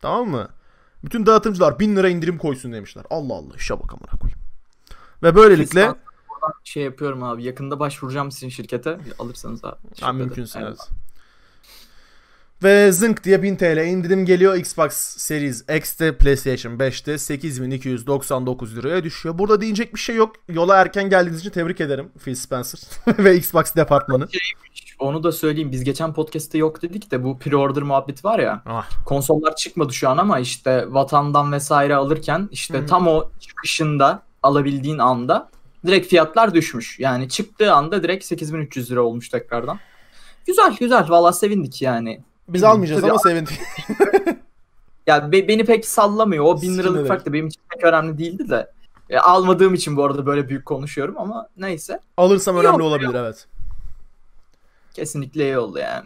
Tamam mı? Bütün dağıtımcılar 1000 lira indirim koysun demişler. Allah Allah, işe bak amına koyayım. Ve böylelikle şey yapıyorum abi. Yakında başvuracağım sizin şirkete. Alırsanız abi. Tam mümkünse evet. Ve zınk diye 1000 TL indirim geliyor. Xbox Series X'te, PlayStation 5'te 8.299 liraya düşüyor. Burada diyecek bir şey yok. Yola erken geldiğiniz için tebrik ederim Phil Spencer ve Xbox departmanı. Onu da söyleyeyim. Biz geçen podcast'te yok dedik de bu pre-order muhabbeti var ya. Ah. Konsollar çıkmadı şu an ama işte vatandan vesaire alırken işte tam o çıkışında alabildiğin anda direkt fiyatlar düşmüş. Yani çıktığı anda direkt 8.300 lira olmuş tekrardan. Güzel güzel. Valla sevindik yani. Biz almayacağız tabii ama sevindik. Ya beni pek sallamıyor. O 1000 liralık fark da benim için pek önemli değildi de. Almadığım için bu arada böyle büyük konuşuyorum ama neyse. Alırsam önemli olabilir evet. Kesinlikle iyi oldu yani.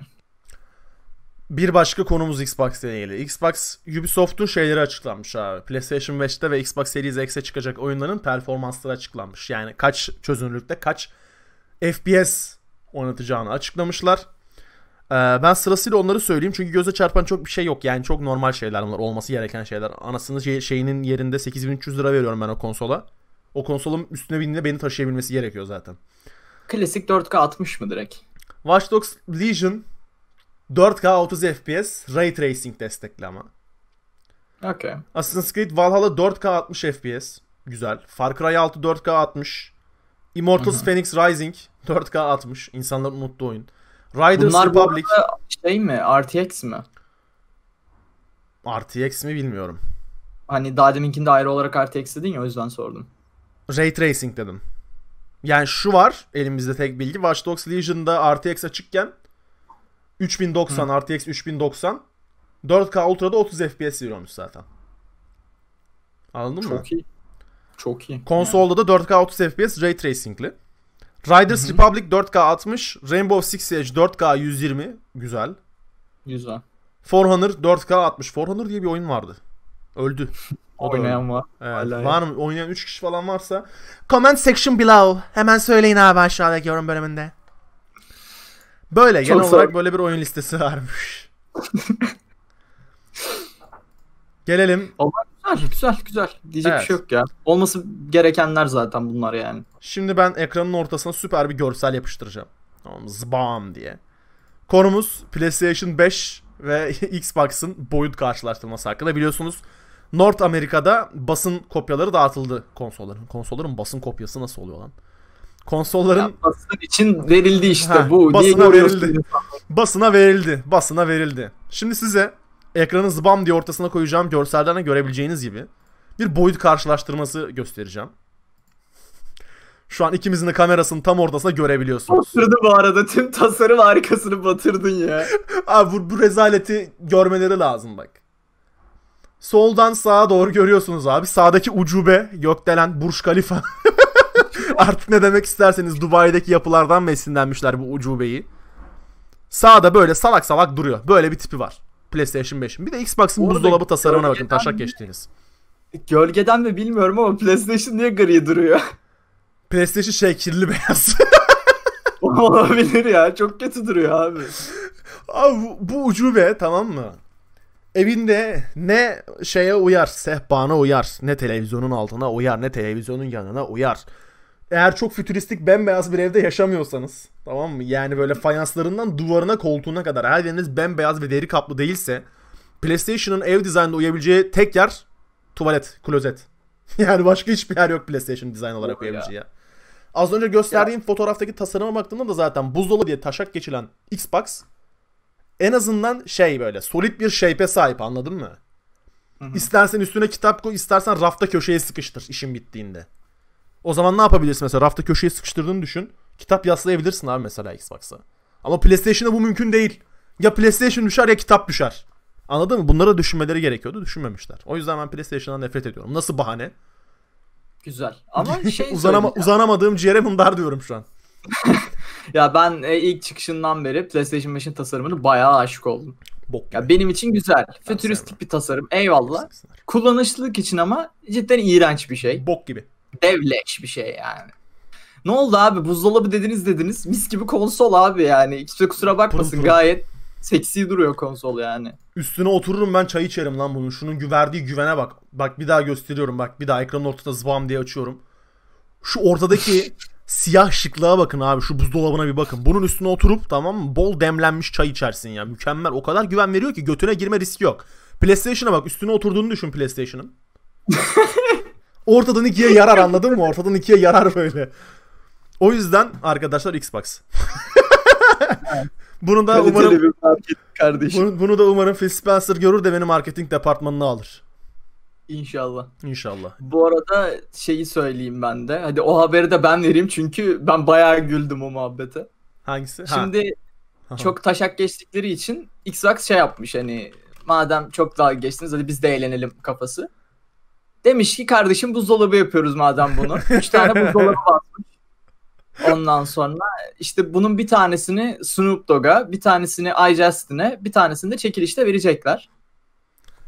Bir başka konumuz Xbox ile ilgili. Xbox, Ubisoft'un şeyleri açıklanmış abi. PlayStation 5'te ve Xbox Series X'e çıkacak oyunların performansları açıklanmış. Yani kaç çözünürlükte kaç FPS oynatacağını açıklamışlar. Ben sırasıyla onları söyleyeyim çünkü göze çarpan çok bir şey yok. Yani çok normal şeyler bunlar, olması gereken şeyler. Anasını şeyinin yerinde 8300 lira veriyorum ben o konsola. O konsolun üstüne bindiğinde beni taşıyabilmesi gerekiyor zaten. Klasik 4K 60 mı direkt? Watch Dogs Legion 4K 30 FPS Ray Tracing destekli ama. Okay. Assassin's Creed Valhalla 4K 60 FPS. Güzel. Far Cry 6 4K 60. Immortals Phoenix Rising 4K 60. İnsanların mutlu oyun. Riders bunlar Republic. Şey mi? RTX mi? RTX mi bilmiyorum. Hani daha deminkinde ayrı olarak RTX dedin ya, o yüzden sordum. Ray Tracing dedim. Yani şu var elimizde tek bilgi. Watch Dogs Legion'da RTX açıkken 3090 RTX 3090 4K Ultra'da 30 FPS veriyormuş zaten. Anladın mı? Çok iyi. Çok iyi. Konsolda da 4K 30 FPS Ray Tracing'li. Riders Republic 4K 60, Rainbow Six Siege 4K 120, güzel. Güzel. For Honor 4K 60. For Honor diye bir oyun vardı. Öldü. O oynayan var. Evet, var mı? Oynayan 3 kişi falan varsa comment section below. Hemen söyleyin abi aşağıdaki yorum bölümünde. Böyle çok genel olarak böyle bir oyun listesi varmış. Gelelim. Güzel. Diyecek evet. Bir şey yok ya. Olması gerekenler zaten bunlar yani. Şimdi ben ekranın ortasına süper bir görsel yapıştıracağım. Tamam, zbam diye. Konumuz PlayStation 5 ve Xbox'ın boyut karşılaştırması hakkında. Biliyorsunuz North Amerika'da basın kopyaları dağıtıldı konsolların. Konsolların basın kopyası nasıl oluyor lan? Konsolların... Ya, basın için verildi işte bu. Basına verildi. Basına verildi. Şimdi size... Ekranı zıbam diye ortasına koyacağım görsellerden görebileceğiniz gibi bir boyut karşılaştırması göstereceğim. Şu an ikimizin de kamerasının tam ortasına görebiliyorsunuz. Batırdı bu arada. Tüm tasarım harikasını batırdın ya. Abi bu rezaleti görmeleri lazım bak. Soldan sağa doğru görüyorsunuz abi. Sağdaki ucube, gökdelen, Burj Khalifa. Artık ne demek isterseniz Dubai'deki yapılardan besinlenmişler bu ucubeyi. Sağda böyle salak salak duruyor. Böyle bir tipi var. PlayStation 5'in. Bir de Xbox'ın buzdolabı tasarımına bakın. Taşak geçtiğiniz. Gölgeden mi bilmiyorum ama PlayStation niye gri duruyor? PlayStation şey kirli beyaz. Olabilir ya. Çok kötü duruyor abi. Abi bu ucube tamam mı? Evinde ne şeye uyar, sehpana uyar, ne televizyonun altına uyar, ne televizyonun yanına uyar. Eğer çok fütüristik bembeyaz bir evde yaşamıyorsanız, tamam mı? Yani böyle fayanslarından duvarına, koltuğuna kadar her yeriniz bembeyaz ve deri kaplı değilse, PlayStation'ın ev dizaynında uyabileceği tek yer tuvalet, klozet. Yani başka hiçbir yer yok PlayStation dizayn olarak uyabileceği ya. Az önce gösterdiğim fotoğraftaki tasarıma baktığımda da zaten buzdolabı diye taşak geçilen Xbox en azından şey, böyle solid bir shape'e sahip, anladın mı? Hı-hı. İstersen üstüne kitap koy, istersen rafta köşeye sıkıştır işin bittiğinde. O zaman ne yapabilirsin mesela? Rafta köşeye sıkıştırdığını düşün. Kitap yaslayabilirsin abi mesela Xbox'a. Ama PlayStation'a bu mümkün değil. Ya PlayStation düşer ya kitap düşer. Anladın mı? Bunlara düşünmeleri gerekiyordu. Düşünmemişler. O yüzden ben PlayStation'dan nefret ediyorum. Nasıl bahane? Güzel. Ama şey uzanamadığım ciğere mındar diyorum şu an. Ya ben ilk çıkışından beri PlayStation 5'in tasarımını bayağı aşık oldum. Bok ya, benim için güzel. Fütüristik bir tasarım. Eyvallah. Kullanışlılık için ama cidden iğrenç bir şey. Bok gibi. Devleş bir şey yani. Ne oldu abi? Buzdolabı dediniz. Mis gibi konsol abi yani. Kimse kusura bakmasın. Pırıl pırıl. Gayet seksi duruyor konsol yani. Üstüne otururum ben, çay içerim lan bunun. Şunun verdiği güvene bak. Bak bir daha gösteriyorum bak. Bir daha ekranın ortasında zıbam diye açıyorum. Şu ortadaki siyah şıklığa bakın abi. Şu buzdolabına bir bakın. Bunun üstüne oturup, tamam mı, bol demlenmiş çay içersin ya. Mükemmel. O kadar güven veriyor ki götüne girme riski yok. PlayStation'a bak. Üstüne oturduğunu düşün PlayStation'ın. Ortadan ikiye yarar, anladın mı? Ortadan ikiye yarar böyle. O yüzden arkadaşlar Xbox. Bunu da umarım Phil Spencer görür de beni marketing departmanına alır. İnşallah. İnşallah. Bu arada şeyi söyleyeyim ben de. Hadi o haberi de ben vereyim çünkü ben bayağı güldüm o muhabbete. Hangisi? Şimdi çok taşak geçtikleri için Xbox şey yapmış, hani madem çok dalga geçtiniz hadi biz de eğlenelim kafası. Demiş ki kardeşim buzdolabı yapıyoruz madem bunu. 3 tane buzdolabı basmış. Ondan sonra işte bunun bir tanesini Snoop Dogg'a, bir tanesini iJustin'e, bir tanesini de çekilişte verecekler.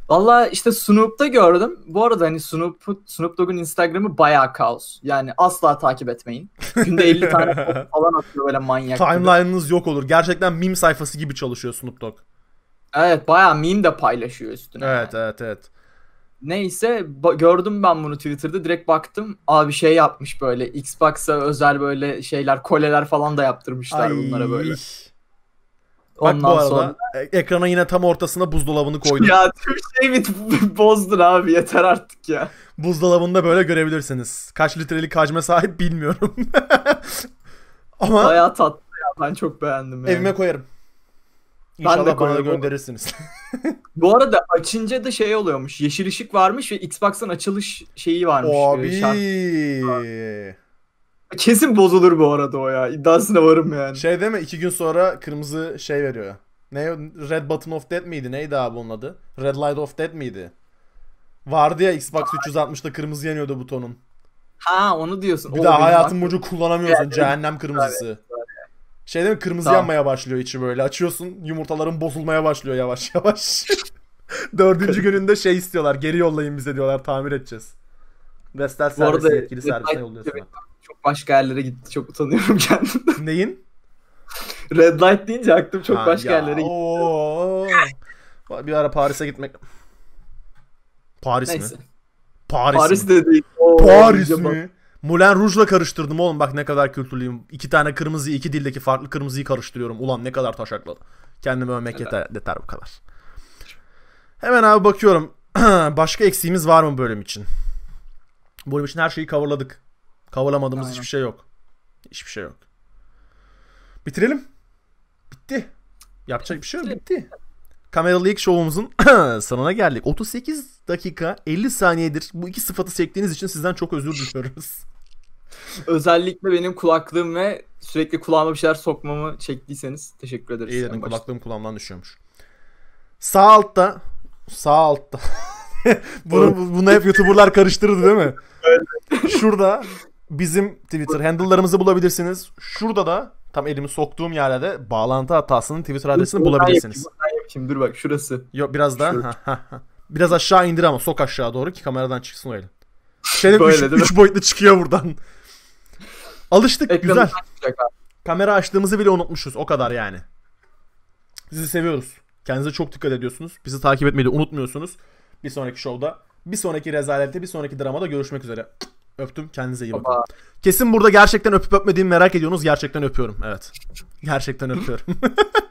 Valla işte Snoop'ta gördüm. Bu arada hani Snoop Dogg'un Instagram'ı bayağı kaos. Yani asla takip etmeyin. Günde 50 tane falan atıyor böyle manyak. Timeline'ınız yok olur. Gerçekten meme sayfası gibi çalışıyor Snoop Dogg. Evet, bayağı meme de paylaşıyor üstüne. Evet yani. Evet. Neyse gördüm ben bunu Twitter'da, direkt baktım abi şey yapmış, böyle Xbox'a özel böyle şeyler, koleler falan da yaptırmışlar. Ay, bunlara böyle. Bak ondan bu arada sonra ekrana yine tam ortasına buzdolabını koydum. Ya şey bozdun abi, yeter artık ya. Buzdolabında böyle görebilirsiniz. Kaç litrelik hacme sahip bilmiyorum. Ama bayağı tatlı ya, ben çok beğendim. Yani. Evime koyarım. İnşallah bana da gönderirsiniz. Bu arada açınca da şey oluyormuş. Yeşil ışık varmış ve Xbox'ın açılış şeyi varmış. Abi. Kesin bozulur bu arada o ya. İddiasına varım yani. Şey deme, 2 gün sonra kırmızı şey veriyor. Ne? Red Button of Death miydi? Neydi abi onun adı? Red Light of Death miydi? Vardı ya Xbox 360'da kırmızı yanıyordu butonun. Ha, onu diyorsun. Bir daha hayatın boyunca kullanamıyorsun. Yani, cehennem kırmızısı. Evet. Şey değil mi? Kırmızı yanmaya başlıyor içi böyle. Açıyorsun, yumurtaların bozulmaya başlıyor yavaş yavaş. 4. gününde şey istiyorlar. Geri yollayın bize diyorlar. Tamir edeceğis. Vestel servisi, yetkili servisine yolluyorsun. Evet, çok başka yerlere gitti. Çok utanıyorum kendimden. Neyin? Red Light deyince aklım çok başka yerlere gitti. Bir ara Paris'e gitmek. Paris mi? Moulin Rouge'la karıştırdım oğlum, bak ne kadar kültürlüyüm. 2 tane kırmızıyı, 2 dildeki farklı kırmızıyı karıştırıyorum. Ulan ne kadar taşakladı. Kendimi övmek yeter bu kadar. Hemen abi bakıyorum. Başka eksiğimiz var mı bölüm için? Bölüm için her şeyi coverladık. Coverlamadığımız hiçbir şey yok. Hiçbir şey yok. Bitirelim. Bitti. Yapacak bir şey yok. Bitti. Kameralı ilk şovumuzun sonuna geldik. 38 dakika 50 saniyedir bu iki sıfatı çektiğiniz için sizden çok özür diliyoruz. Özellikle benim kulaklığım ve sürekli kulağıma bir şeyler sokmamı çektiyseniz teşekkür ederiz. İyi dedin, kulaklığım kulağımdan düşüyormuş. Sağ altta. bunu hep YouTuber'lar karıştırırdı değil mi? Şurada bizim Twitter handle'larımızı bulabilirsiniz. Şurada da tam elimi soktuğum yerde de bağlantı hatasının Twitter adresini bulabilirsiniz. Şimdi dur bak şurası. Yok biraz daha. Biraz aşağı indir ama sok aşağı doğru ki kameradan çıksın öyle. Şöyle 3 boyutlu çıkıyor buradan. Alıştık. Ekranı güzel. Kamera açtığımızı bile unutmuşuz. O kadar yani. Sizi seviyoruz. Kendinize çok dikkat ediyorsunuz. Bizi takip etmeyi de unutmuyorsunuz. Bir sonraki show'da, bir sonraki rezalette, bir sonraki dramada görüşmek üzere. Öptüm. Kendinize iyi bakın. Kesin burada gerçekten öpüp öpmediğimi merak ediyorsunuz. Gerçekten öpüyorum. Evet. Gerçekten öpüyorum.